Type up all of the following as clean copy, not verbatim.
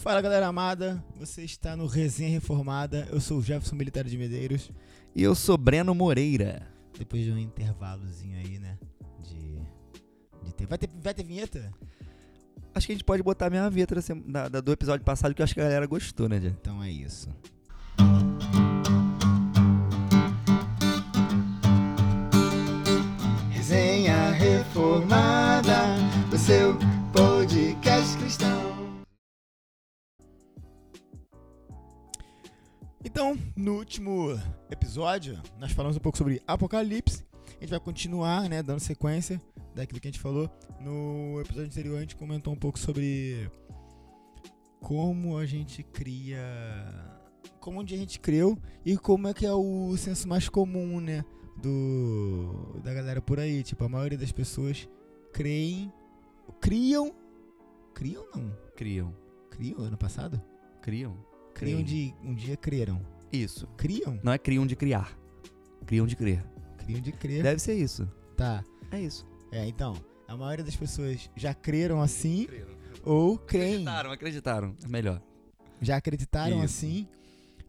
Fala galera amada, você está no Resenha Reformada, eu sou o Jefferson Militar de Medeiros. E eu sou Breno Moreira. Depois de um intervalozinho aí, né, Vai ter vinheta? Acho que a gente pode botar a mesma vinheta do episódio passado, que eu acho que a galera gostou, né, Jé? Então é isso. Resenha Reformada, o seu podcast cristão. Então, no último episódio, nós falamos um pouco sobre Apocalipse. A gente vai continuar, né, dando sequência daquilo que a gente falou. No episódio anterior, a gente comentou um pouco sobre como a gente cria... como onde a gente criou e como é que é o senso mais comum, né, da galera por aí. Tipo, a maioria das pessoas criam. Isso. Criam? Não é criam de criar. Criam de crer. Deve ser isso. Tá. É isso. É, então, a maioria das pessoas já creram assim ou creem. Acreditaram. É melhor. Já acreditaram isso. Assim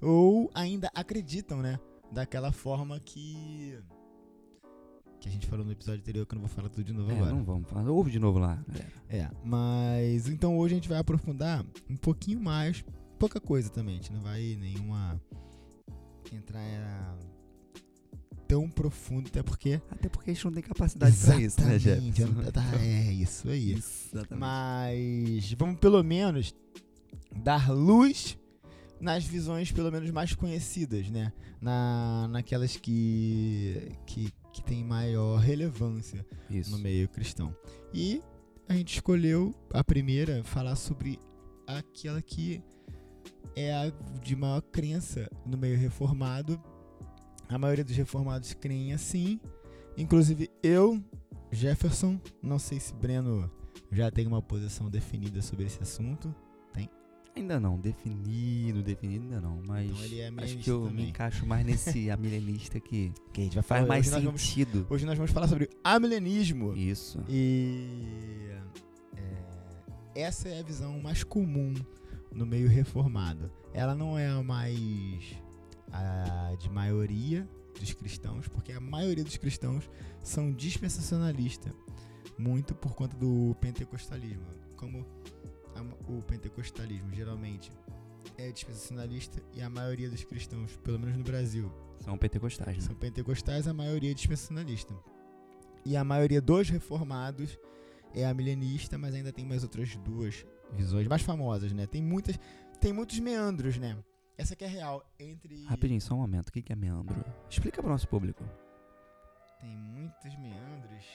ou ainda acreditam, né? Daquela forma que a gente falou no episódio anterior, que eu não vou falar tudo de novo agora. Não vamos falar. Ouve de novo lá. É, mas então hoje a gente vai aprofundar um pouquinho mais... pouca coisa também, a gente não vai entrar tão profundo, até porque a gente não tem capacidade para isso, né, Jefferson? É isso aí. Exatamente. Mas vamos pelo menos dar luz nas visões pelo menos mais conhecidas, né? Naquelas que tem maior relevância isso. No meio cristão. E a gente escolheu a primeira, falar sobre aquela que é a de maior crença no meio reformado. A maioria dos reformados creem assim. Inclusive eu, Jefferson, não sei se Breno já tem uma posição definida sobre esse assunto. Tem? Ainda não, definido ainda não. Mas então ele é acho que eu também. Me encaixo mais nesse amilenista que a gente vai falar. Faz mais sentido. Hoje nós vamos falar sobre amilenismo. Isso. E essa é a visão mais comum no meio reformado. Ela não é a mais a de maioria dos cristãos, porque a maioria dos cristãos são dispensacionalistas, muito por conta do pentecostalismo. Como o pentecostalismo geralmente é dispensacionalista, e a maioria dos cristãos, pelo menos no Brasil, são pentecostais, né? São pentecostais, a maioria é dispensacionalista. E a maioria dos reformados é amilenista, mas ainda tem mais outras duas visões mais famosas, né? Tem muitos meandros, né? Essa que é real. Rapidinho, só um momento. O que é meandro? Explica pro nosso público. Tem muitos meandros.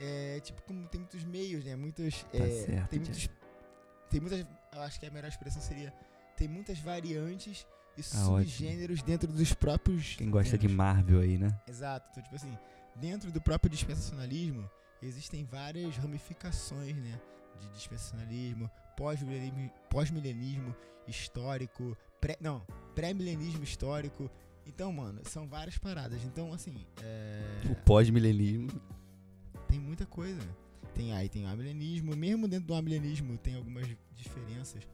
É tipo, como tem muitos meios, né? Muitos. Tá certo, tem muitas. Eu acho que a melhor expressão seria. Tem muitas variantes e subgêneros ótimo. Dentro dos próprios. Quem gosta de Marvel aí, né? Exato. Então, tipo assim, dentro do próprio dispensacionalismo, existem várias ramificações, né? De dispensacionalismo, pós-milenismo histórico, pré-milenismo histórico. Então, mano, são várias paradas. Então, assim, o pós-milenismo tem muita coisa. Tem o amilenismo. Mesmo dentro do amilenismo tem algumas diferenças,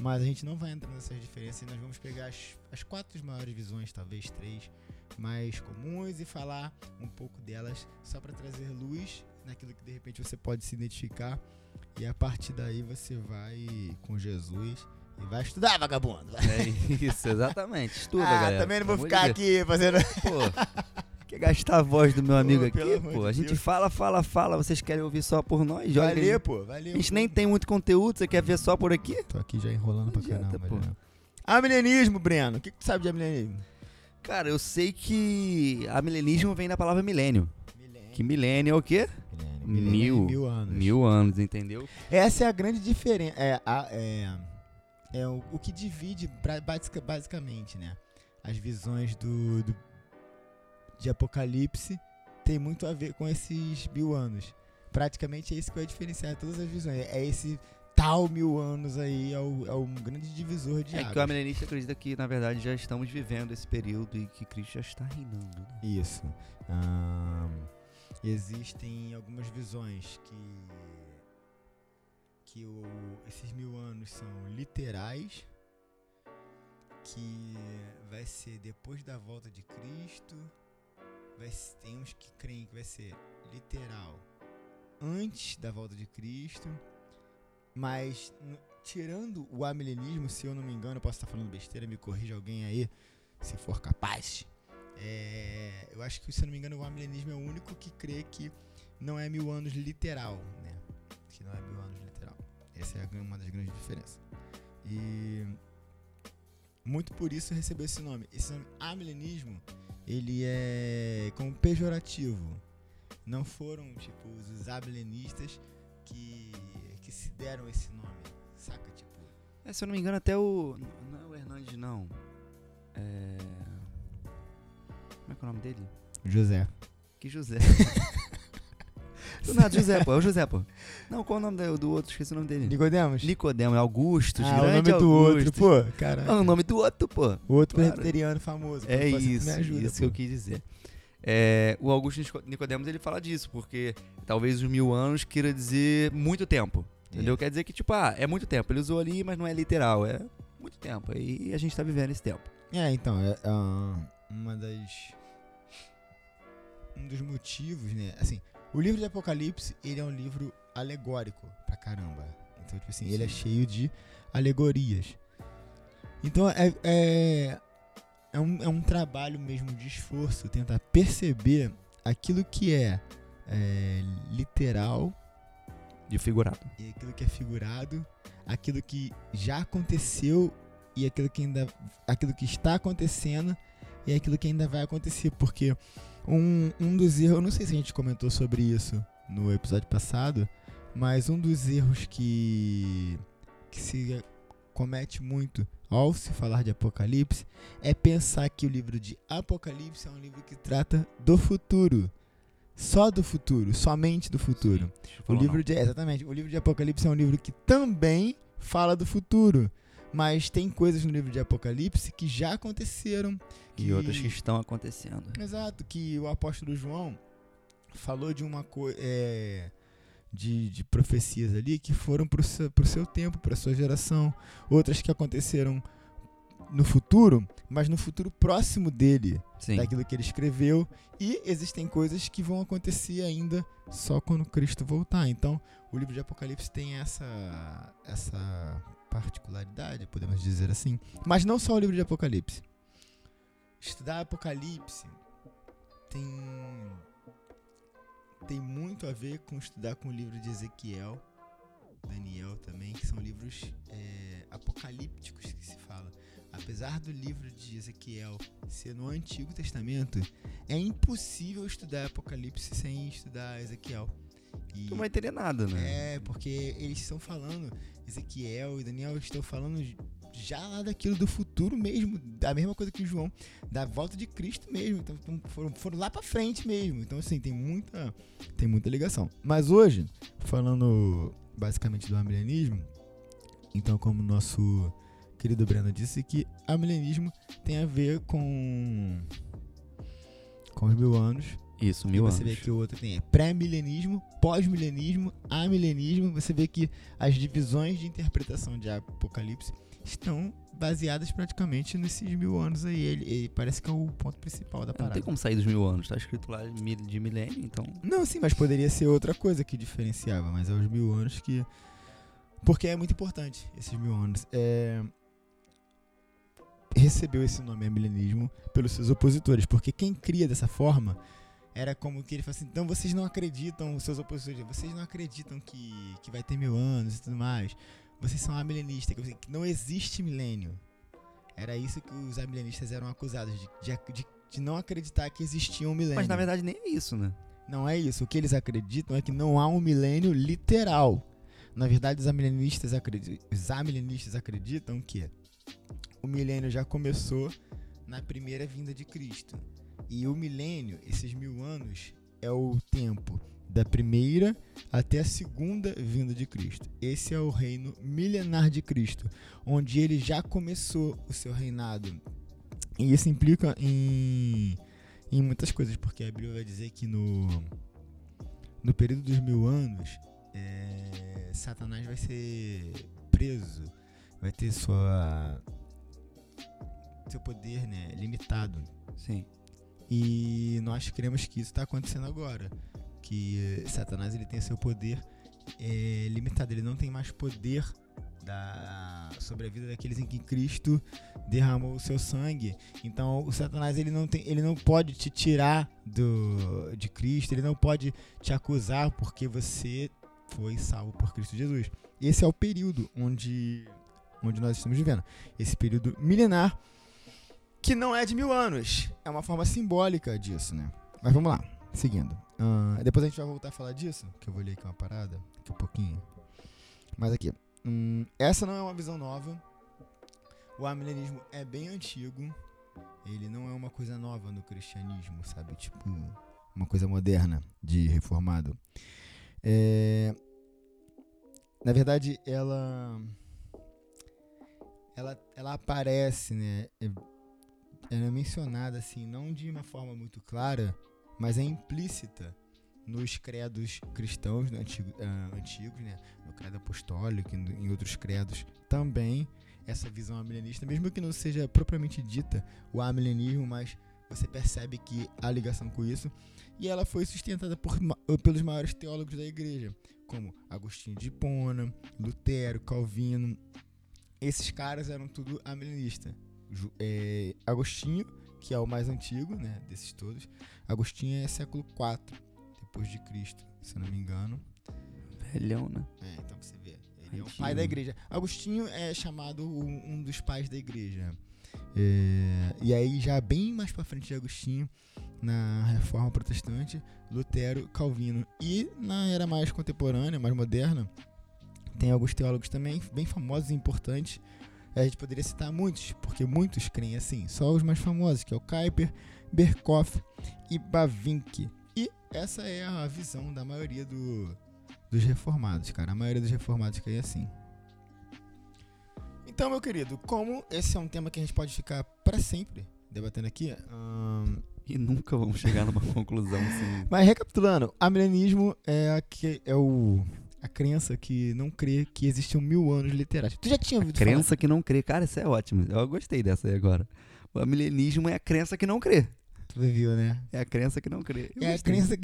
mas a gente não vai entrar nessas diferenças. Nós vamos pegar as quatro maiores visões, talvez três mais comuns, e falar um pouco delas, só para trazer luz naquilo que de repente você pode se identificar. E a partir daí você vai com Jesus e vai estudar, vagabundo. É isso, exatamente. Estuda, galera. Também não vou ficar aqui fazendo... Pô, quer gastar a voz do meu amigo aqui, pô? A gente fala. Vocês querem ouvir só por nós? Valeu, pô. Valeu. A gente nem tem muito conteúdo, você quer ver só por aqui? Tô aqui já enrolando pra caramba, pô. Amilenismo, Breno. O que tu sabe de amilenismo? Cara, eu sei que amilenismo vem da palavra milênio. Que milênio é o quê? Mil anos. 1000 anos, entendeu? Essa é a grande diferença. É o que divide basicamente, né? As visões de Apocalipse tem muito a ver com esses 1000 anos. Praticamente é isso que vai diferenciar todas as visões. É esse tal 1000 anos aí, é um grande divisor de águas. É que o amilenista acredita que, na verdade, já estamos vivendo esse período e que Cristo já está reinando. Né? Isso. Existem algumas visões que esses 1000 anos anos são literais, que vai ser depois da volta de Cristo. Tem uns que creem que vai ser literal antes da volta de Cristo, mas tirando o amilenismo, se eu não me engano, eu posso estar falando besteira, me corrija alguém aí, se for capaz. Eu acho que, se eu não me engano, o amilenismo é o único que crê que não é 1000 anos literal, né? Que não é 1000 anos literal. Essa é uma das grandes diferenças. E muito por isso recebeu esse nome. Esse nome, amilenismo, ele é como pejorativo. Não foram, tipo, os amilenistas que se deram esse nome, saca? Tipo... se eu não me engano, até o... Não é o Hernandes, não. Como é que é o nome dele? José. Que José? Não, José, pô. É o José, pô. Não, qual é o nome do outro? Esqueci o nome dele. Nicodemos? Nicodemos, Augusto. Ah, grande o nome Augusto. Do outro, pô. Caraca. Não, o nome do outro, pô. O outro presbiteriano famoso. É isso, me ajuda, isso que eu quis dizer. O Augusto Nicodemos, ele fala disso, porque talvez os 1000 anos queira dizer muito tempo, entendeu? Quer dizer que, tipo, é muito tempo. Ele usou ali, mas não é literal, é muito tempo. E a gente tá vivendo esse tempo. Então, um dos motivos, né, assim... O livro de Apocalipse, ele é um livro alegórico pra caramba. Então, tipo assim, ele é cheio de alegorias. Então, é um trabalho mesmo de esforço tentar perceber aquilo que é literal e figurado. E aquilo que é figurado, aquilo que já aconteceu e aquilo que está acontecendo e aquilo que ainda vai acontecer, porque... Um dos erros, eu não sei se a gente comentou sobre isso no episódio passado, mas um dos erros que se comete muito ao se falar de Apocalipse é pensar que o livro de Apocalipse é um livro que trata do futuro, só do futuro, somente do futuro. O livro de Apocalipse é um livro que também fala do futuro. Mas tem coisas no livro de Apocalipse que já aconteceram. E outras que estão acontecendo. Exato, que o apóstolo João falou de uma coisa, de profecias ali que foram pro seu tempo, para sua geração. Outras que aconteceram no futuro, mas no futuro próximo dele. Sim. Daquilo que ele escreveu. E existem coisas que vão acontecer ainda só quando Cristo voltar. Então, o livro de Apocalipse tem essa particularidade, podemos dizer assim. Mas não só o livro de Apocalipse. Estudar Apocalipse tem muito a ver com estudar com o livro de Ezequiel, Daniel também, que são livros apocalípticos que se fala. Apesar do livro de Ezequiel ser no Antigo Testamento, é impossível estudar Apocalipse sem estudar Ezequiel. E não vai entender nada, né? Porque eles estão falando, Ezequiel e Daniel estão falando já lá daquilo do futuro mesmo, da mesma coisa que o João, da volta de Cristo mesmo. Então foram lá pra frente mesmo. Então, assim, tem muita ligação. Mas hoje, falando basicamente do amilenismo, então, como o nosso querido Breno disse, que amilenismo tem a ver com os 1000 anos. Isso, 1000 anos. Você vê que o outro tem pré-milenismo, pós-milenismo, amilenismo. Você vê que as divisões de interpretação de Apocalipse estão baseadas praticamente nesses 1000 anos aí. Ele parece que é o ponto principal da parada. Não tem como sair dos 1000 anos, tá escrito lá de milênio, então... Não, sim, mas poderia ser outra coisa que diferenciava, mas é os 1000 anos que... Porque é muito importante esses 1000 anos. Recebeu esse nome, amilenismo, pelos seus opositores, porque quem cria dessa forma... Era como que ele falou assim, então vocês não acreditam, seus opositores, vocês não acreditam que vai ter 1000 anos e tudo mais. Vocês são amilenistas, que não existe milênio. Era isso que os amilenistas eram acusados, de não acreditar que existia um milênio. Mas na verdade nem é isso, né? Não é isso. O que eles acreditam é que não há um milênio literal. Na verdade, os amilenistas acreditam que o milênio já começou na primeira vinda de Cristo. E o milênio, esses 1000 anos, é o tempo da primeira até a segunda vinda de Cristo. Esse é o reino milenar de Cristo, onde ele já começou o seu reinado. E isso implica em muitas coisas, porque a Bíblia vai dizer que no período dos 1000 anos, Satanás vai ser preso. vai ter seu poder, né, limitado. Sim. E nós cremos que isso está acontecendo agora, que Satanás, ele tem seu poder limitado, ele não tem mais poder sobre a vida daqueles em que Cristo derramou o seu sangue. Então o Satanás, ele não pode te tirar de Cristo, ele não pode te acusar, porque você foi salvo por Cristo Jesus. Esse é o período onde nós estamos vivendo, esse período milenar, que não é de 1000 anos, é uma forma simbólica disso, né? Mas vamos lá, seguindo. Depois a gente vai voltar a falar disso, que eu vou ler aqui uma parada, daqui a pouquinho. Mas aqui, essa não é uma visão nova. O amilenismo é bem antigo. Ele não é uma coisa nova no cristianismo, sabe? Tipo, uma coisa moderna de reformado. Na verdade, ela aparece, né? Ela é mencionada assim, não de uma forma muito clara, mas é implícita nos credos cristãos, né, antigos, né, no credo apostólico e em outros credos também, essa visão amilenista, mesmo que não seja propriamente dita o amilenismo, mas você percebe que há ligação com isso, e ela foi sustentada pelos maiores teólogos da igreja, como Agostinho de Hipona, Lutero, Calvino. Esses caras eram tudo amilenistas. Agostinho, que é o mais antigo, né, desses todos. Agostinho é século IV depois de Cristo, se eu não me engano. Velhão, né? É, então você vê, ele é o pai da igreja. Agostinho é chamado um dos pais da igreja. E aí, já bem mais pra frente de Agostinho, na Reforma Protestante, Lutero, Calvino. E na era mais contemporânea, mais moderna, tem alguns teólogos também, bem famosos e importantes. A gente poderia citar muitos, porque muitos creem assim. Só os mais famosos, que é o Kuyper, Berkhoff e Bavinck. E essa é a visão da maioria dos reformados, cara. A maioria dos reformados creem assim. Então, meu querido, como esse é um tema que a gente pode ficar para sempre debatendo aqui... E nunca vamos chegar numa conclusão assim. Mas recapitulando, amilenismo é a crença que não crê que existiam 1000 anos literais. Tu já tinha ouvido falar? Crença que não crê. Cara, isso é ótimo. Eu gostei dessa aí agora. O amilenismo é a crença que não crê. Tu viu, né? É a crença que não crê. É a crença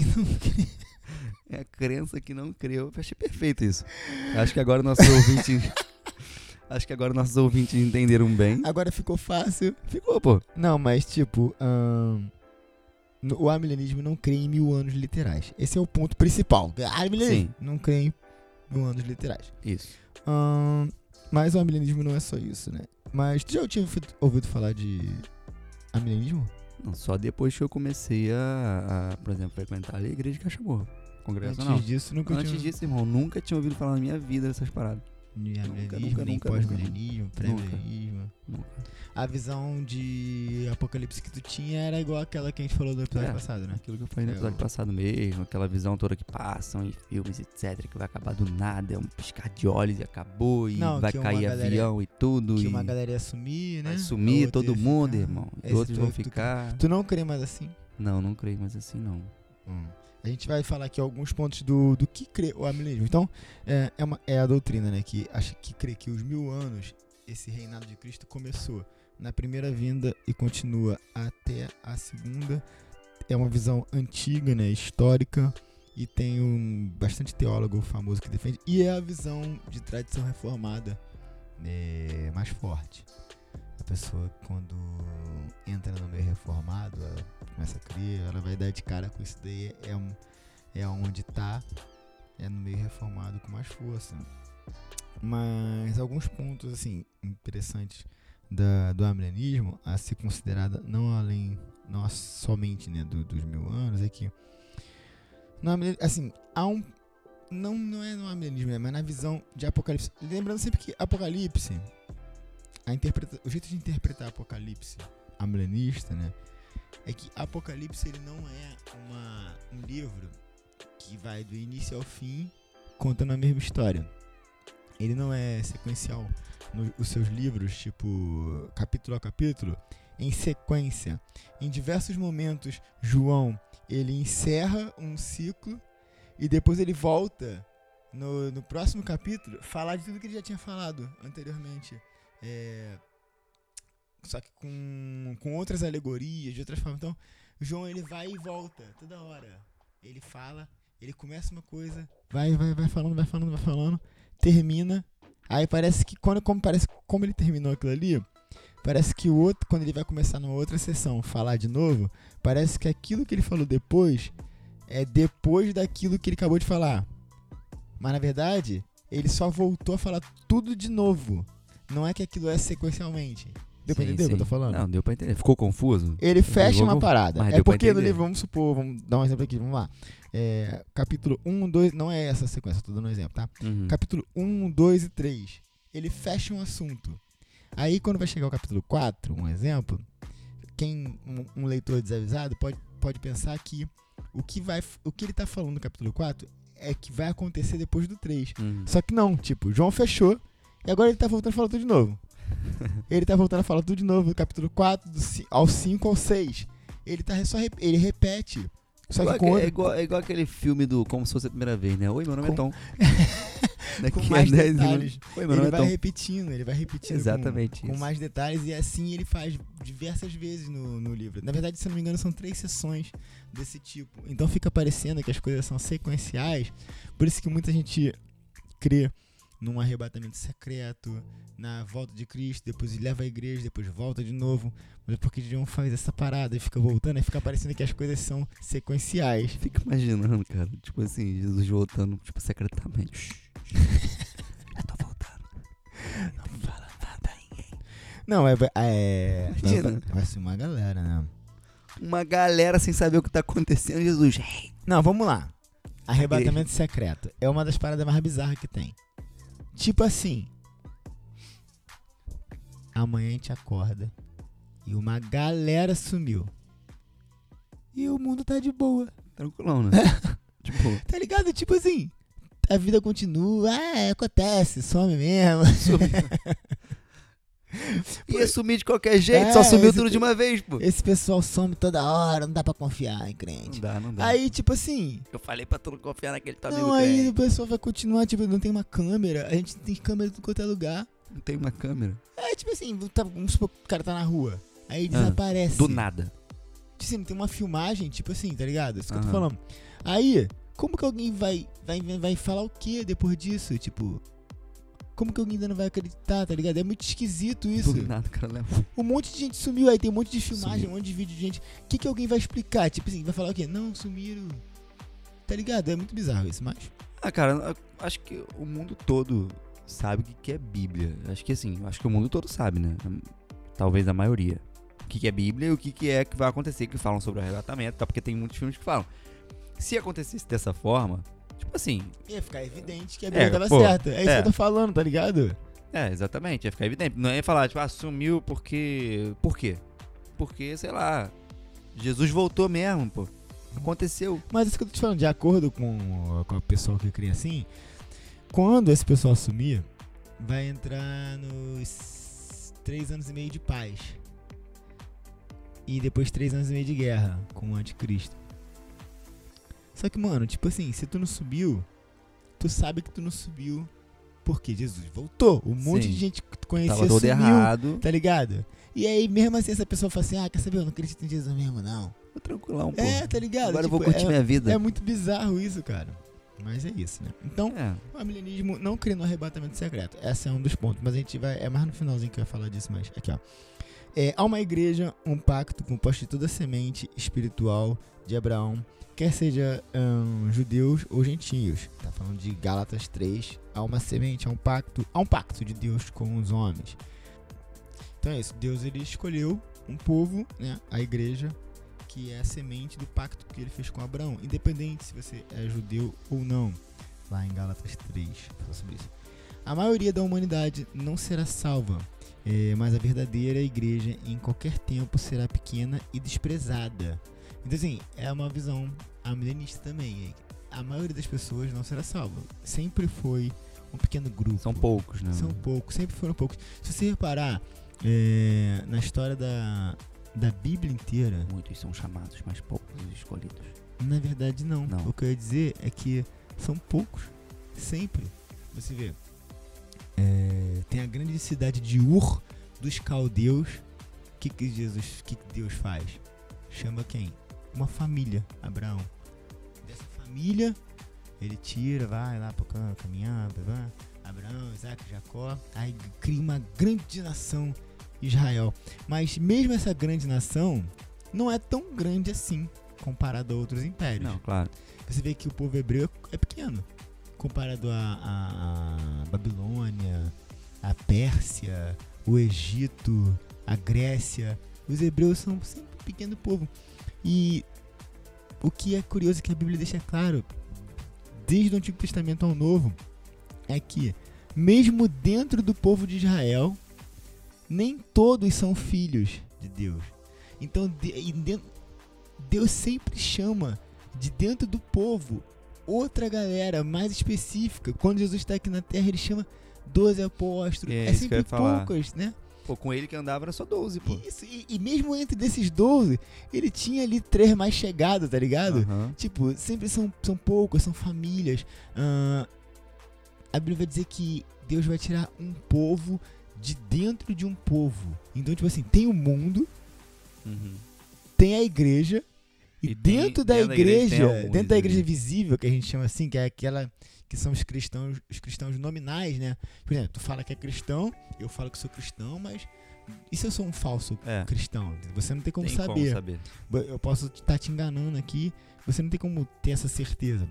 que não crê. Eu achei perfeito isso. Acho que agora nossos ouvintes... entenderam bem. Agora ficou fácil. Ficou, pô. Não, mas tipo... o amilenismo não crê em 1000 anos literais. Esse é o ponto principal. Amilenismo não crê em 1000 anos literais. Isso. Mas o amilenismo não é só isso, né? Mas tu já tinha ouvido falar de amilenismo? Não, só depois que eu comecei a por exemplo, frequentar a igreja de Cachamorro. Congregacional. Antes disso, irmão, nunca tinha ouvido falar na minha vida dessas paradas. Nem amilenismo, nem pós-amilenismo, pré-amilenismo. A visão de Apocalipse que tu tinha era igual aquela que a gente falou do episódio passado, né? Aquilo que eu falei no episódio passado mesmo, aquela visão toda que passam em filmes, etc, que vai acabar do nada, é um piscar de olhos e acabou, e não, vai cair avião e tudo. Que uma galera ia sumir, né? Vai sumir todo mundo, irmão. E outros vão ficar... Tu não crê mais assim? Não, não creio mais assim, não. A gente vai falar aqui alguns pontos do que crê o amilenismo. Então, é a doutrina, né, que acha que crê que os 1000 anos, esse reinado de Cristo começou na primeira vinda e continua até a segunda. É uma visão antiga, né, histórica, e tem bastante teólogo famoso que defende. E é a visão de tradição reformada, né, mais forte. A pessoa, quando entra no meio reformado, ela começa a crer, ela vai dar de cara com isso daí, é onde tá, é no meio reformado com mais força. Mas alguns pontos assim interessantes do amilenismo a ser considerada, não somente, né, dos 1000 anos, é que no amilenismo, assim, há um... Não é no amilenismo, né, mas na visão de Apocalipse. Lembrando sempre que Apocalipse... O jeito de interpretar Apocalipse amilenista, né, é que Apocalipse, ele não é um livro que vai do início ao fim contando a mesma história. Ele não é sequencial os seus livros, tipo, capítulo a capítulo, em sequência. Em diversos momentos, João, ele encerra um ciclo e depois ele volta no próximo capítulo, falar de tudo que ele já tinha falado anteriormente. Só que com outras alegorias, de outras formas. Então, João, ele vai e volta toda hora. Ele fala, ele começa uma coisa, vai falando, termina. Aí parece que como ele terminou aquilo ali, parece que o outro, quando ele vai começar numa outra sessão, falar de novo, parece que aquilo que ele falou depois é depois daquilo que ele acabou de falar. Mas na verdade, ele só voltou a falar tudo de novo. Não é que aquilo é sequencialmente. Deu pra entender o que eu tô falando? Não, deu pra entender. Ficou confuso? Ele fecha uma parada. É porque no livro, vamos supor, vamos dar um exemplo aqui, vamos lá. Capítulo 1, 2, não é essa sequência, tô dando um exemplo, tá? Uhum. Capítulo 1, 2 e 3. Ele fecha um assunto. Aí quando vai chegar o capítulo 4, um exemplo, um leitor desavisado pode pensar que o que ele tá falando no capítulo 4 é que vai acontecer depois do 3. Uhum. Só que não, João fechou e agora ele tá voltando a falar tudo de novo. Ele tá voltando a falar tudo de novo do capítulo 4 ao 5 ao 6. Ele tá ele repete. Só que é igual aquele filme do Como Se Fosse a Primeira Vez, né? Oi, meu nome é Tom. Daqui com mais a 10 detalhes. Oi, meu nome é Tom. Ele vai repetindo. Exatamente. Com mais detalhes, e assim ele faz diversas vezes no livro. Na verdade, se eu não me engano, são 3 sessões desse tipo. Então fica parecendo que as coisas são sequenciais. Por isso que muita gente crê num arrebatamento secreto, na volta de Cristo, depois ele leva a igreja, depois volta de novo. Mas é porque João faz essa parada e fica voltando, e fica parecendo que as coisas são sequenciais. Fica imaginando, cara, Jesus voltando, secretamente. Eu tô voltando. Não fala nada a ninguém. Não, imagina. Vai ser uma galera, né? Uma galera sem saber o que tá acontecendo, Jesus. Não, vamos lá. Arrebatamento secreto. É uma das paradas mais bizarras que tem. Amanhã a gente acorda e uma galera sumiu. E o mundo tá de boa. Tranquilão, né? Tá ligado? A vida continua. Acontece. Some mesmo. Ia sumir de qualquer jeito. Só sumiu tudo de uma vez, pô. Esse pessoal some toda hora. Não dá pra confiar em crente. Não dá. Aí, eu falei pra tu não confiar naquele teu amigo crente. Aí o pessoal vai continuar. Não tem uma câmera. A gente tem câmera em tudo quanto é lugar. Não tem uma câmera? Vamos supor que o cara tá na rua. Aí desaparece. Do nada. Não tem uma filmagem, tá ligado? É isso que eu tô falando. Aí, como que alguém vai falar o quê depois disso? Como que alguém ainda não vai acreditar, tá ligado? É muito esquisito isso. Do nada, cara, leva. Um monte de gente sumiu, aí tem um monte de filmagem, um monte de vídeo de gente. O que alguém vai explicar? Vai falar o quê? Não, sumiram. Tá ligado? É muito bizarro isso, mas... cara, acho que o mundo todo... sabe o que é Bíblia. Acho que o mundo todo sabe, né? Talvez a maioria. O que é Bíblia e o que é que vai acontecer, que falam sobre o arrebatamento, tá? Porque tem muitos filmes que falam. Se acontecesse dessa forma, ia ficar evidente que a Bíblia tava certa. É isso que eu tô falando, tá ligado? Exatamente. Ia ficar evidente. Não ia falar, sumiu porque... Por quê? Porque, sei lá, Jesus voltou mesmo, pô. Aconteceu. Mas isso que eu tô te falando, de acordo com o pessoal que cria assim... Quando esse pessoal sumir, vai entrar nos 3 anos e meio de paz. E depois 3 anos e meio de guerra com o anticristo. Só que, mano, se tu não subiu, tu sabe que tu não subiu porque Jesus voltou. Um monte de gente que tu conhecia sumiu, errado. Tá ligado? E aí, mesmo assim, essa pessoa fala assim, quer saber, eu não acredito em Jesus mesmo, não. Tô tranquilão, pô. Tá ligado? Agora eu vou curtir minha vida. É muito bizarro isso, cara. Mas é isso, né? Então, o amilianismo não crê no arrebatamento secreto. Esse é um dos pontos, mas a gente vai... É mais no finalzinho que eu ia falar disso, mas... Aqui, ó. Há uma igreja, um pacto composto de toda a semente espiritual de Abraão, quer seja judeus ou gentios. Tá falando de Gálatas 3. Há uma semente, há um pacto de Deus com os homens. Então é isso. Deus, ele escolheu um povo, né? A igreja, que é a semente do pacto que ele fez com Abraão, independente se você é judeu ou não. Lá em Gálatas 3, fala sobre isso. A maioria da humanidade não será salva, mas a verdadeira igreja em qualquer tempo será pequena e desprezada. Então, é uma visão amilenista também. A maioria das pessoas não será salva. Sempre foi um pequeno grupo. São poucos, né? São poucos, sempre foram poucos. Se você reparar, na história da Bíblia inteira... Muitos são chamados, mas poucos escolhidos. Na verdade, não. O que eu ia dizer é que são poucos Sempre. Você vê, tem a grande cidade de Ur dos caldeus. O que Deus faz? Chama quem? Uma família, Abraão. Dessa família, ele tira, vai lá pro campo, caminhar, blá. Abraão, Isaac, Jacó, aí cria uma grande nação, Israel. Mas mesmo essa grande nação não é tão grande assim, comparado a outros impérios. Não, claro. Você vê que o povo hebreu é pequeno, comparado a Babilônia, a Pérsia, o Egito, a Grécia. Os hebreus são sempre um pequeno povo. E o que é curioso é que a Bíblia deixa claro, desde o Antigo Testamento ao Novo, é que, mesmo dentro do povo de Israel, nem todos são filhos de Deus. Então, Deus sempre chama de dentro do povo outra galera mais específica. Quando Jesus está aqui na terra, ele chama 12 apóstolos. É sempre poucas, né? Pô, com ele que andava era só 12, pô. Isso, e mesmo entre desses 12, ele tinha ali 3 mais chegados, tá ligado? Uhum. Tipo, sempre são poucos, são famílias. A Bíblia vai dizer que Deus vai tirar um povo de dentro de um povo. Então, tipo assim, tem o mundo, uhum, tem a igreja, e dentro da igreja, dentro da igreja visível, que a gente chama assim, que é aquela que são os cristãos nominais, né? Por exemplo, tu fala que é cristão, eu falo que sou cristão, mas e se eu sou um falso cristão? Você não tem como saber. Eu posso estar te enganando aqui, você não tem como ter essa certeza.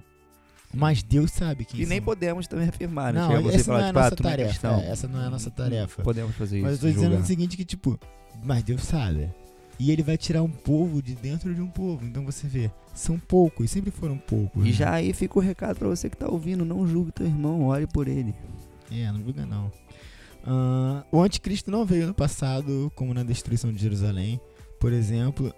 Mas Deus sabe quem são. E nem podemos também afirmar, né? Não, você falar, não é tipo, tarefa, essa não é a nossa tarefa. Podemos fazer mas isso. Mas eu estou dizendo o seguinte, que tipo, mas Deus sabe. E ele vai tirar um povo de dentro de um povo. Então você vê, são poucos, sempre foram poucos. E né? Já aí fica o recado pra você que tá ouvindo, não julgue teu irmão, ore por ele. Não julga não. O anticristo não veio no passado, como na destruição de Jerusalém, por exemplo,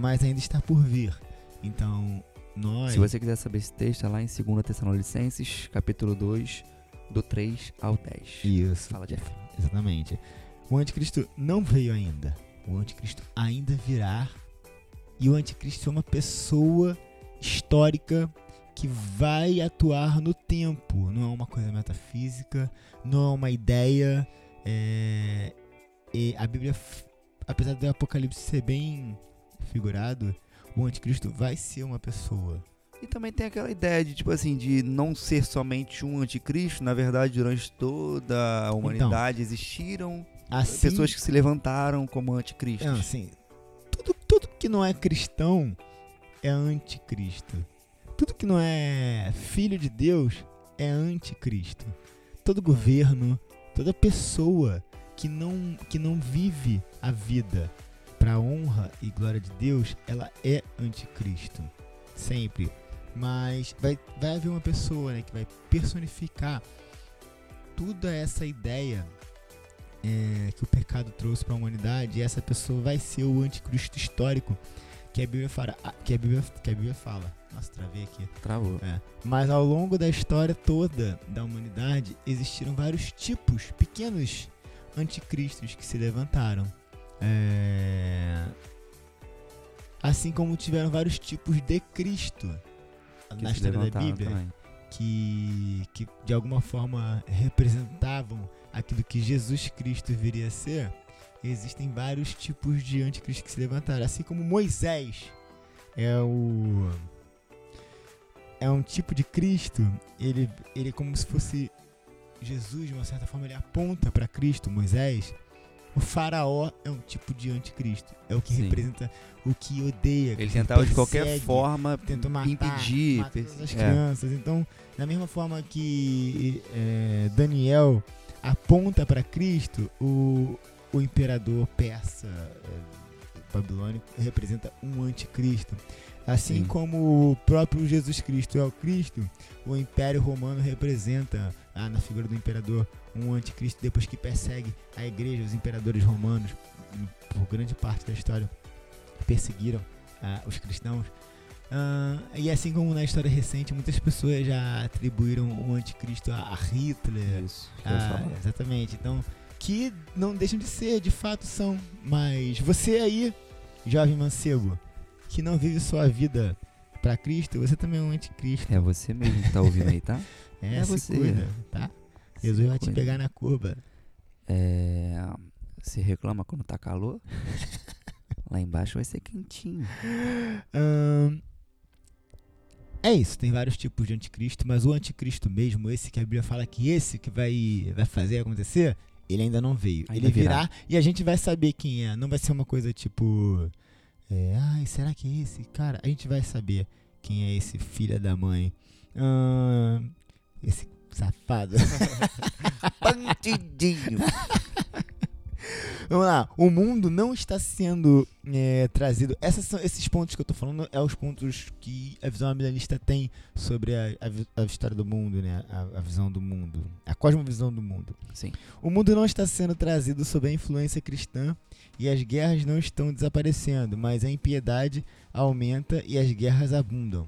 mas ainda está por vir. Então, nós... Se você quiser saber esse texto, é lá em 2 Tessalonicenses, capítulo 2, do 3 ao 10. Isso. Fala, Jeff. Exatamente. O anticristo não veio ainda. O anticristo ainda virá, e o anticristo é uma pessoa histórica que vai atuar no tempo. Não é uma coisa metafísica, não é uma ideia. A Bíblia, apesar do Apocalipse ser bem figurado, o anticristo vai ser uma pessoa. E também tem aquela ideia de, tipo assim, de não ser somente um anticristo. Na verdade, durante toda a humanidade existiram... Assim, pessoas que se levantaram como anticristos. Assim, tudo que não é cristão é anticristo. Tudo que não é filho de Deus é anticristo. Todo governo, toda pessoa que não vive a vida para a honra e glória de Deus, ela é anticristo. Sempre. Mas vai haver uma pessoa, né, que vai personificar toda essa ideia que o pecado trouxe para a humanidade, e essa pessoa vai ser o anticristo histórico que a Bíblia fala. Nossa, travei aqui. Travou. Mas ao longo da história toda da humanidade, existiram vários tipos, pequenos anticristos que se levantaram. Assim como tiveram vários tipos de Cristo na história da Bíblia. Também. Que de alguma forma representavam aquilo que Jesus Cristo viria a ser. Existem vários tipos de anticristo que se levantaram, assim como Moisés é um tipo de Cristo. Ele é como se fosse Jesus, de uma certa forma, ele aponta para Cristo, Moisés. O faraó é um tipo de anticristo, é o que representa o que odeia. Ele tentava de qualquer forma impedir, matar as crianças. Então, da mesma forma que Daniel aponta para Cristo, o imperador persa babilônico representa um anticristo. Assim como o próprio Jesus Cristo é o Cristo, o Império Romano representa, na figura do imperador, um anticristo, depois que persegue a igreja. Os imperadores romanos, por grande parte da história, perseguiram os cristãos. E assim como na história recente, muitas pessoas já atribuíram o anticristo a Hitler. Isso, exatamente. Então, que não deixam de ser, de fato são. Mas você aí, jovem mancebo, que não vive sua vida para Cristo, você também é um anticristo. É você mesmo que tá ouvindo aí, tá? É, é você. Se cuida, tá? Jesus vai te pegar na curva. É... Você reclama quando tá calor? Lá embaixo vai ser quentinho. É isso, tem vários tipos de anticristo, mas o anticristo mesmo, esse que a Bíblia fala que esse que vai fazer acontecer, ele ainda não veio. Ainda ele virá e a gente vai saber quem é. Não vai ser uma coisa tipo... será que é esse? Cara, a gente vai saber quem é esse filho da mãe. Esse safado. Bandidinho. Vamos lá, o mundo não está sendo trazido. Esses pontos que eu estou falando são os pontos que a visão ambientalista tem sobre a história do mundo, né? A visão do mundo, a cosmovisão do mundo. Sim. O mundo não está sendo trazido sob a influência cristã e as guerras não estão desaparecendo, mas a impiedade aumenta e as guerras abundam.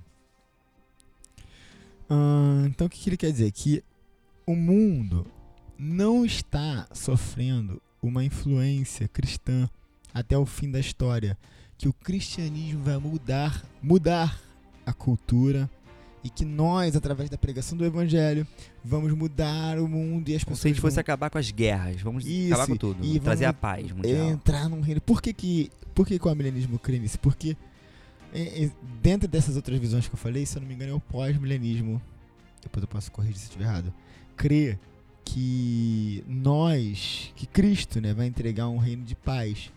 Então o que ele quer dizer? Que o mundo não está sofrendo uma influência cristã até o fim da história, que o cristianismo vai mudar a cultura e que nós, através da pregação do evangelho, vamos mudar o mundo e as pessoas. Se a gente fosse acabar com as guerras, acabar com tudo, e trazer a paz mundial. Entrar num reino. Por que o milenismo crê nisso? Porque dentro dessas outras visões que eu falei, se eu não me engano, é o pós-milenismo, depois eu posso corrigir se estiver errado, crê que Cristo, né, vai entregar um reino de paz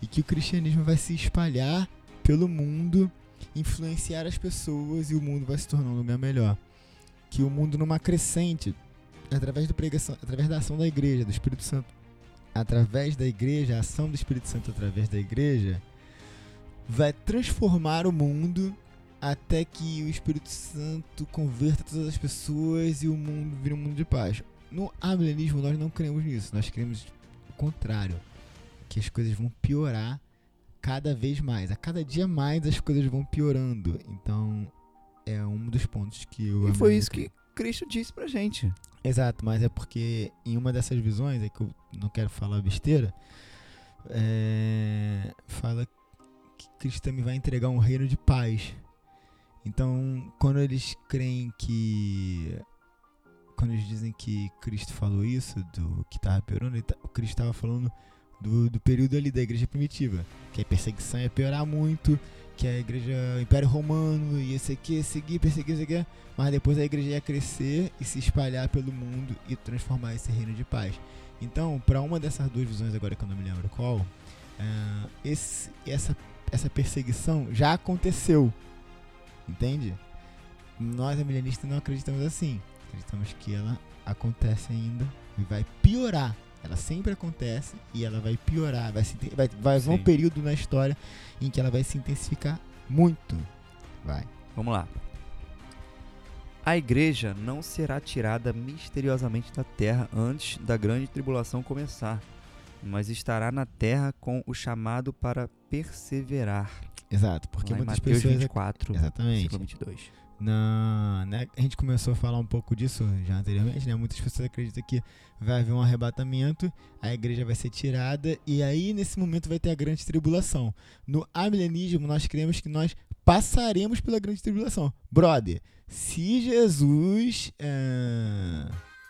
e que o cristianismo vai se espalhar pelo mundo, influenciar as pessoas e o mundo vai se tornar um lugar melhor. Que o mundo numa crescente, através da pregação, através da ação da igreja, do Espírito Santo, através da igreja, a ação do Espírito Santo através da igreja, vai transformar o mundo até que o Espírito Santo converta todas as pessoas e o mundo vira um mundo de paz. No amilenismo, nós não cremos nisso. Nós cremos o contrário. Que as coisas vão piorar cada vez mais. A cada dia mais as coisas vão piorando. Então, é um dos pontos que eu... E foi isso que Cristo disse pra gente. Exato, mas é porque em uma dessas visões, é que eu não quero falar besteira, fala que Cristo também vai entregar um reino de paz. Então, quando eles creem que... Quando eles dizem que Cristo falou isso, do que estava piorando, o Cristo estava falando do período ali da igreja primitiva, que a perseguição ia piorar muito, que a igreja, o Império Romano ia perseguir, mas depois a igreja ia crescer e se espalhar pelo mundo e transformar esse reino de paz. Então, para uma dessas duas visões, agora que eu não me lembro qual, essa perseguição já aconteceu, entende? Nós, amilenistas, não acreditamos assim. Acreditamos que ela acontece ainda e vai piorar. Ela sempre acontece e ela vai piorar. Vai haver um período na história em que ela vai se intensificar muito. Vai. Vamos lá. A igreja não será tirada misteriosamente da terra antes da grande tribulação começar, mas estará na terra com o chamado para perseverar. Exato, porque muitas pessoas... Mateus 24, versículo 22. Né? A gente começou a falar um pouco disso já anteriormente, né? Muitas pessoas acreditam que vai haver um arrebatamento, a igreja vai ser tirada e aí nesse momento vai ter a grande tribulação. No amilenismo nós cremos que nós passaremos pela grande tribulação. Brother, se Jesus...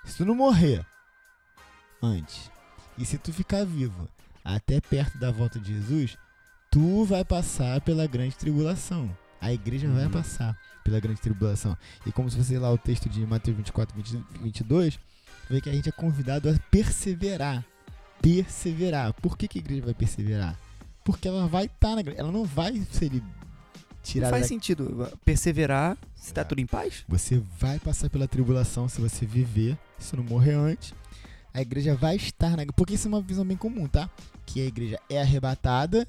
Se tu não morrer antes e se tu ficar vivo até perto da volta de Jesus, tu vai passar pela grande tribulação. A igreja vai passar pela grande tribulação. E como se você ler lá o texto de Mateus 24, 22, vê que a gente é convidado a perseverar. Perseverar. Por que a igreja vai perseverar? Porque ela vai estar na igreja. Ela não vai ser tirada. Não faz sentido perseverar se está tudo em paz. Você vai passar pela tribulação se você viver, se não morrer antes. A igreja vai estar na igreja. Porque isso é uma visão bem comum, tá? Que a igreja é arrebatada.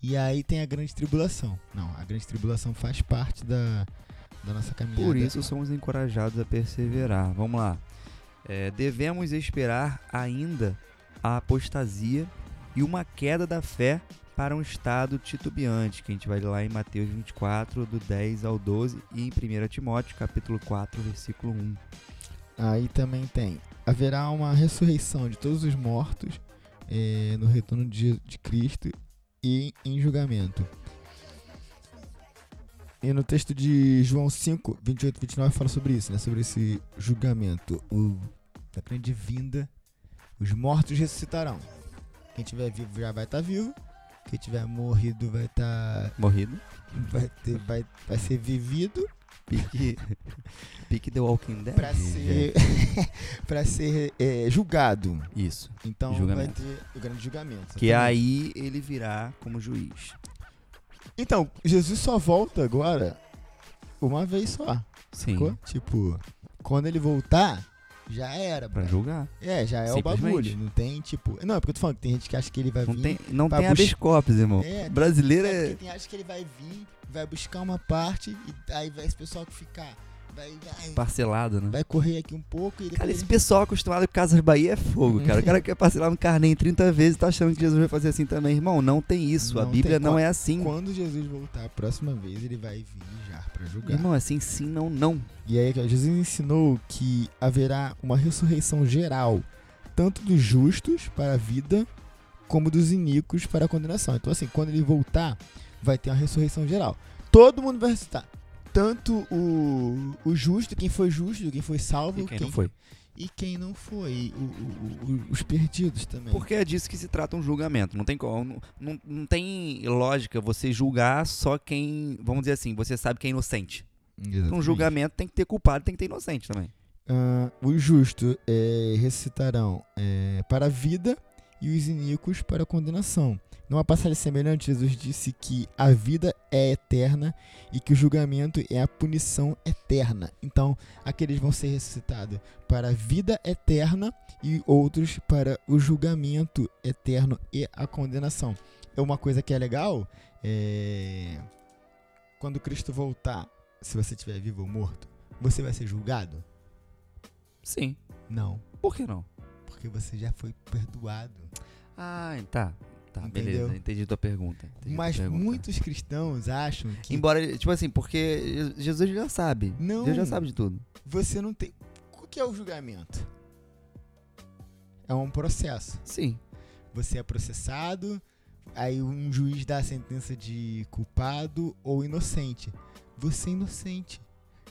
E aí tem a grande tribulação. Não, a grande tribulação faz parte da nossa caminhada. Por isso somos encorajados a perseverar. Vamos lá. Devemos esperar ainda a apostasia e uma queda da fé para um estado titubeante, que a gente vai lá em Mateus 24, do 10 ao 12, e em 1 Timóteo, capítulo 4, versículo 1. Aí também tem. Haverá uma ressurreição de todos os mortos no retorno de Cristo e em julgamento. E no texto de João 5, 28 e 29 fala sobre isso, né? Sobre esse julgamento. Da grande vinda, os mortos ressuscitarão. Quem estiver vivo já vai estar vivo. Quem tiver morrido vai estar... Morrido. Vai ser vivido. Pique The Walking Dead. Pra ser julgado. Isso. Então julgamento. Vai ter o grande julgamento. Que aí ele virá como juiz. Então, Jesus só volta agora uma vez só. Sim. Ficou? Tipo, quando ele voltar, já era. Pra julgar. É, já é o bagulho. Não tem, tipo... Não, é porque eu tô falando que tem gente que acha que ele vai vir... Não tem habeas corpus, irmão. É, brasileiro é... Quem acha que ele vai vir, vai buscar uma parte, e aí vai esse pessoal que ficar... Parcelado, né? Vai correr aqui um pouco e... Cara, esse pessoal acostumado com Casas Bahia é fogo, cara. O cara quer parcelar no carnê 30 vezes e tá achando que Jesus vai fazer assim também. Irmão, não tem isso. Não, a Bíblia não é assim. Quando Jesus voltar a próxima vez, ele vai vir já pra julgar. Irmão, assim sim, não, não. E aí, Jesus ensinou que haverá uma ressurreição geral, tanto dos justos para a vida, como dos iníquos para a condenação. Então assim, quando ele voltar, vai ter uma ressurreição geral. Todo mundo vai ressuscitar. Tanto o justo, quem foi justo, quem foi salvo, e quem não foi. E quem não foi, os perdidos também. Porque é disso que se trata um julgamento. Não tem como, não tem lógica você julgar só quem, vamos dizer assim, você sabe que é inocente. Exatamente. Um julgamento tem que ter culpado, tem que ter inocente também. Os justos ressuscitarão para a vida e os iníquos para a condenação. Numa passagem semelhante, Jesus disse que a vida é eterna e que o julgamento é a punição eterna. Então, aqueles vão ser ressuscitados para a vida eterna e outros para o julgamento eterno e a condenação. É uma coisa que é legal, quando Cristo voltar, se você estiver vivo ou morto, você vai ser julgado? Sim. Não. Por que não? Porque você já foi perdoado. Ah, tá. Tá, entendeu? Beleza, entendi tua pergunta. Muitos cristãos acham que... Embora, tipo assim, porque Jesus já sabe. Não, Deus já sabe de tudo. Você não tem... O que é o julgamento? É um processo. Sim. Você é processado, aí um juiz dá a sentença de culpado ou inocente. Você é inocente.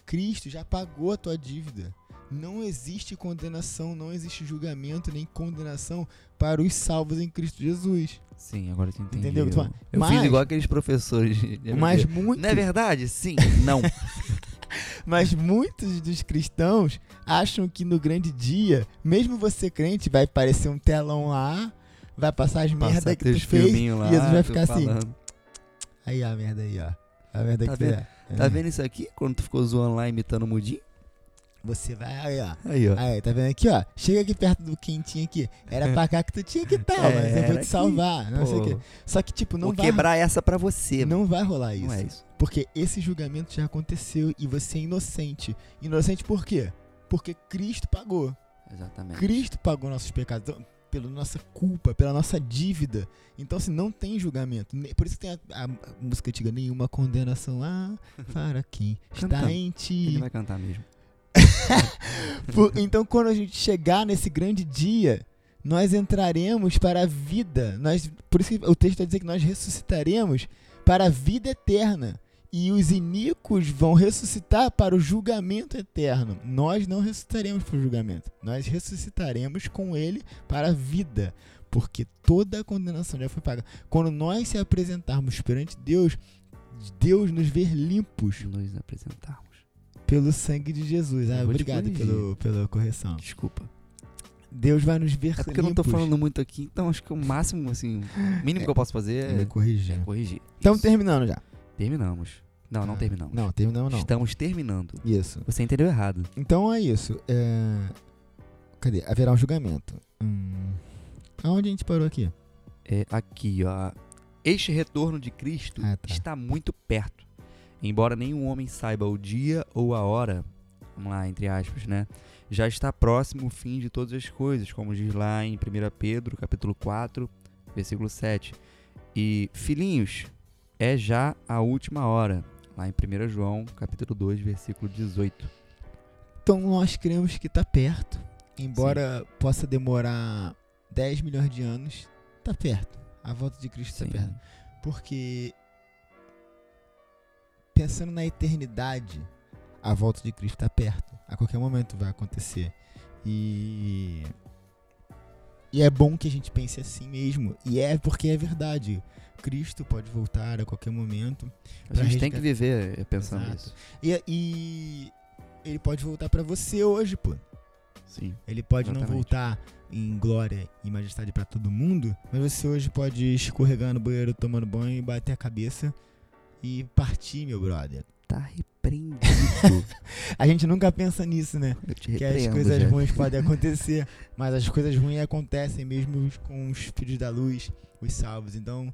Cristo já pagou a tua dívida. Não existe condenação, não existe julgamento nem condenação para os salvos em Cristo Jesus. Sim, agora tu entendeu. Entendeu? Eu fiz igual aqueles professores. Mas muitos... Não é verdade? Sim, não. Mas muitos dos cristãos acham que no grande dia, mesmo você crente, vai aparecer um telão lá, vai passar as merdas que tu fez lá, e Jesus vai ficar assim. Aí, a merda aí, ó. A merda que tu é. Tá vendo isso aqui? Quando tu ficou zoando lá imitando o mudinho? Você vai, aí, ó. Aí, tá vendo aqui, ó? Chega aqui perto do quentinho aqui. Era pra cá que tu tinha que estar, mas eu vou te salvar. Aqui, não sei o quê. Só que, tipo, não vou vai... Vou quebrar essa pra você. Não vai rolar isso. Não é isso. Porque esse julgamento já aconteceu e você é inocente. Inocente por quê? Porque Cristo pagou. Exatamente. Cristo pagou nossos pecados. Então, pela nossa culpa, pela nossa dívida. Então, assim, não tem julgamento. Por isso que tem a música antiga, nenhuma condenação. Ah, para quem está em ti. Ele vai cantar mesmo. Então, quando a gente chegar nesse grande dia, nós entraremos para a vida. Por isso que o texto está dizendo que nós ressuscitaremos para a vida eterna. E os iníquos vão ressuscitar para o julgamento eterno. Nós não ressuscitaremos para o julgamento. Nós ressuscitaremos com ele para a vida. Porque toda a condenação já foi paga. Quando nós se apresentarmos perante Deus, Deus nos vê limpos. Nos apresentarmos. Pelo sangue de Jesus. Ah, obrigado pela correção. Desculpa. Deus vai nos ver limpos. É porque eu não tô falando muito aqui, então acho que o máximo, assim, o mínimo que eu posso fazer é corrigir. Estamos terminando já. Terminamos. Não, não terminamos. Não, terminamos não. Estamos terminando. Isso. Você entendeu errado. Então é isso. Cadê? Haverá um julgamento. Aonde a gente parou aqui? Aqui, ó. Este retorno de Cristo está muito perto. Embora nenhum homem saiba o dia ou a hora, vamos lá, entre aspas, né? Já está próximo o fim de todas as coisas, como diz lá em 1 Pedro, capítulo 4, versículo 7. E, filhinhos, é já a última hora, lá em 1 João, capítulo 2, versículo 18. Então, nós cremos que está perto, embora Sim. possa demorar 10 milhões de anos, está perto. A volta de Cristo está perto. Porque... pensando na eternidade, a volta de Cristo está perto. A qualquer momento vai acontecer. E é bom que a gente pense assim mesmo. E é porque é verdade. Cristo pode voltar a qualquer momento. A gente tem que viver pensando nisso. E ele pode voltar para você hoje, pô. Sim, ele pode exatamente. Não voltar em glória e majestade para todo mundo, mas você hoje pode escorregar no banheiro tomando banho e bater a cabeça e partir, meu brother. Tá repreendido. A gente nunca pensa nisso, né? Que as coisas ruins podem acontecer, mas as coisas ruins acontecem mesmo com os filhos da luz, os salvos. Então,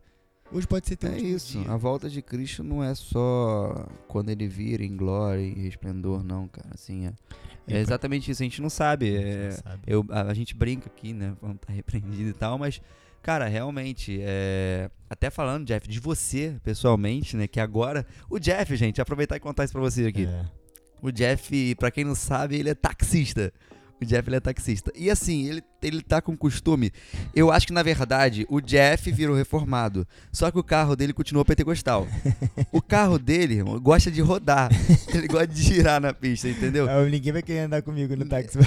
hoje pode ser teu último dia. A volta de Cristo não é só quando ele vir em glória e resplendor, não, cara. Assim, é exatamente isso. A gente não sabe. A gente brinca aqui, né? Vamos estar repreendido e tal, mas, cara, realmente, até falando, Jeff, de você pessoalmente, né? Que agora. O Jeff, gente, aproveitar e contar isso pra vocês aqui. O Jeff, pra quem não sabe, ele é taxista. O Jeff, ele é taxista. E assim, ele tá com costume. Eu acho que, na verdade, o Jeff virou reformado. Só que o carro dele continuou pentecostal. O carro dele, irmão, gosta de rodar. Ele gosta de girar na pista, entendeu? Ninguém vai querer andar comigo no táxi.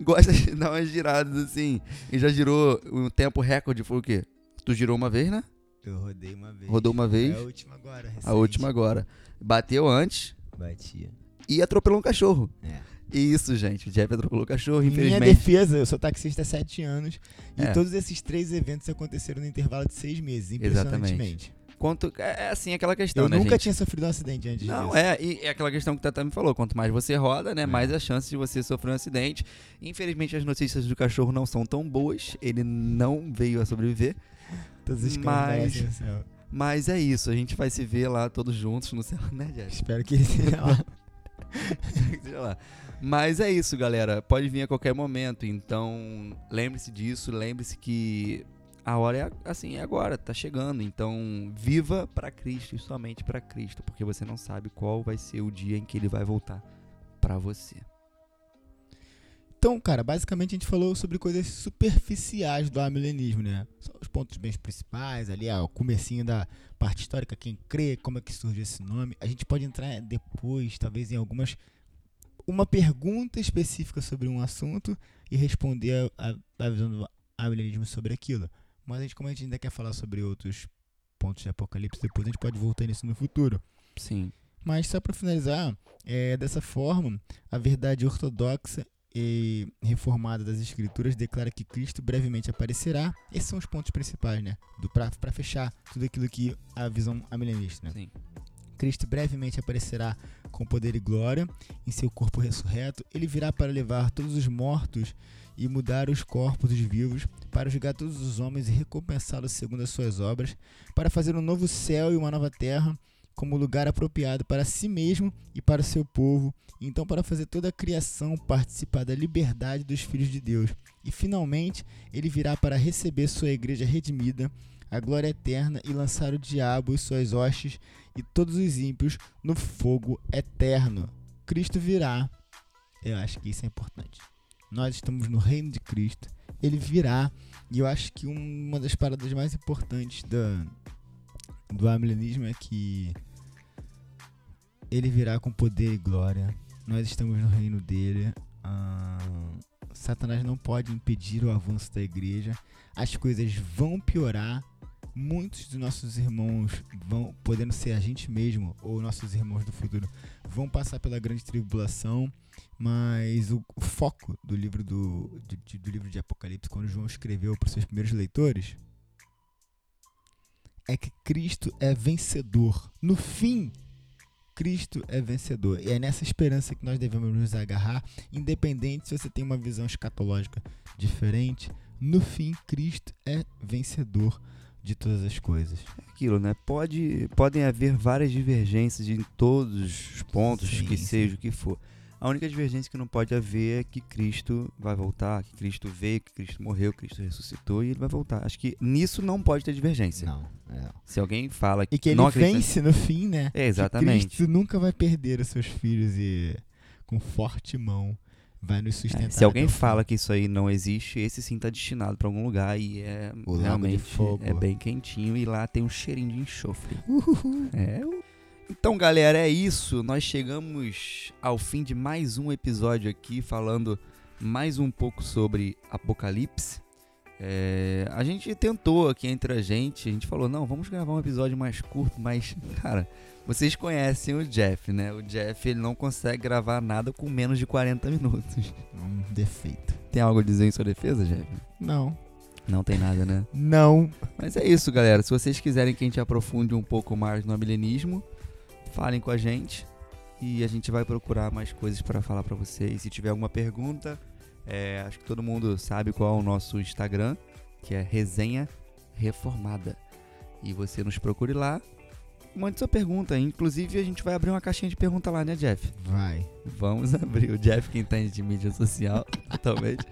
Gosta de dar umas giradas, assim. E já girou um tempo recorde. Foi o quê? Tu girou uma vez, né? Eu rodei uma vez. Rodou uma vez. É a última agora, recente. A última agora. Bateu antes. Batia. E atropelou um cachorro. Isso, gente. O Jeff atropelou o cachorro, infelizmente. Em minha defesa, eu sou taxista há 7 anos. E todos esses 3 eventos aconteceram no intervalo de 6 meses. Impressionantemente. Exatamente. Quanto, assim, aquela questão, né, gente? Eu nunca tinha sofrido um acidente antes disso. Não, e é aquela questão que o Tata me falou. Quanto mais você roda, né, mais a chance de você sofrer um acidente. Infelizmente, as notícias do cachorro não são tão boas. Ele não veio a sobreviver. Todos os caras no céu. Mas é isso. A gente vai se ver lá todos juntos no céu, né, Jeff? Espero que ele seja lá. Mas é isso, galera. Pode vir a qualquer momento. Então, lembre-se disso. Lembre-se que a hora é agora. Tá chegando. Então, viva para Cristo e somente para Cristo, porque você não sabe qual vai ser o dia em que ele vai voltar para você. Então, cara, basicamente a gente falou sobre coisas superficiais do amilenismo, né? Só os pontos bem principais, ali, o comecinho da parte histórica, quem crê, como é que surgiu esse nome. A gente pode entrar depois, talvez, em algumas... Uma pergunta específica sobre um assunto e responder a visão do amilenismo sobre aquilo. Mas como a gente ainda quer falar sobre outros pontos de Apocalipse, depois a gente pode voltar nisso no futuro. Sim. Mas só para finalizar, dessa forma, a verdade ortodoxa e reformada das escrituras declara que Cristo brevemente aparecerá. Esses são os pontos principais, né, do prato para fechar tudo aquilo que a visão amilenista, né? Sim. Cristo brevemente aparecerá com poder e glória em seu corpo ressurreto. Ele virá para levar todos os mortos e mudar os corpos dos vivos, para julgar todos os homens e recompensá-los segundo as suas obras, para fazer um novo céu e uma nova terra como lugar apropriado para si mesmo e para o seu povo, então para fazer toda a criação participar da liberdade dos filhos de Deus. E finalmente, ele virá para receber sua igreja redimida, a glória eterna, e lançar o diabo e suas hostes e todos os ímpios no fogo eterno. Cristo virá. Eu acho que isso é importante. Nós estamos no reino de Cristo. Ele virá. E eu acho que uma das paradas mais importantes do amilenismo é que ele virá com poder e glória. Nós estamos no reino dele. Satanás não pode impedir o avanço da igreja. As coisas vão piorar. Muitos dos nossos irmãos vão, podendo ser a gente mesmo ou nossos irmãos do futuro, vão passar pela grande tribulação. Mas o foco do livro do livro de Apocalipse, quando João escreveu para os seus primeiros leitores, é que Cristo é vencedor. No fim, Cristo é vencedor. E é nessa esperança que nós devemos nos agarrar, independente se você tem uma visão escatológica diferente. No fim, Cristo é vencedor de todas as coisas. É aquilo, né? Podem haver várias divergências em todos os pontos, seja o que for. A única divergência que não pode haver é que Cristo vai voltar, que Cristo veio, que Cristo morreu, que Cristo ressuscitou e ele vai voltar. Acho que nisso não pode ter divergência. Não. Se alguém fala que... E que ele vence no fim, né? Exatamente. Que Cristo nunca vai perder os seus filhos e com forte mão vai nos sustentar. Se alguém fala que isso aí não existe, esse sim está destinado para algum lugar e é o realmente fogo. É bem quentinho e lá tem um cheirinho de enxofre. Então, galera, é isso. Nós chegamos ao fim de mais um episódio aqui falando mais um pouco sobre Apocalipse. A gente tentou aqui entre a gente falou, não, vamos gravar um episódio mais curto, mas, cara, vocês conhecem o Jeff, né? O Jeff, ele não consegue gravar nada com menos de 40 minutos. Um defeito. Tem algo a dizer em sua defesa, Jeff? Não. Não tem nada, né? Não. Mas é isso, galera. Se vocês quiserem que a gente aprofunde um pouco mais no milenismo, falem com a gente e a gente vai procurar mais coisas para falar para vocês. Se tiver alguma pergunta... acho que todo mundo sabe qual é o nosso Instagram, que é Resenha Reformada. E você nos procure lá, mande sua pergunta. Inclusive, a gente vai abrir uma caixinha de pergunta lá, né, Jeff? Vai. Vamos abrir. O Jeff, que entende de mídia social, totalmente.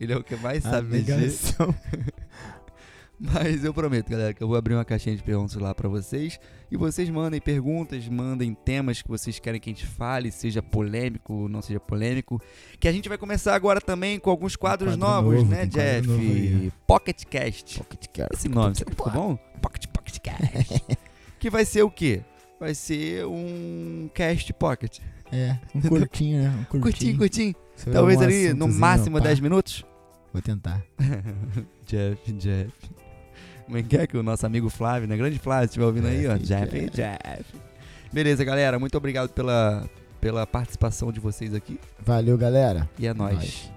Ele é o que mais sabe mexer. Mas eu prometo, galera, que eu vou abrir uma caixinha de perguntas lá pra vocês. E vocês mandem perguntas, mandem temas que vocês querem que a gente fale, seja polêmico ou não seja polêmico. Que a gente vai começar agora também com alguns quadros novos, né, Jeff? Pocketcast. Esse nome, será que ficou bom? Pocketcast. Que vai ser o quê? Vai ser um cast pocket. Um curtinho, né? Curtinho. Talvez ali no máximo 10 minutos. Vou tentar. Jeff. Como é que o nosso amigo Flávio, né? Grande Flávio, se estiver ouvindo aí, ó. Jeff. Beleza, galera. Muito obrigado pela participação de vocês aqui. Valeu, galera. E é nóis.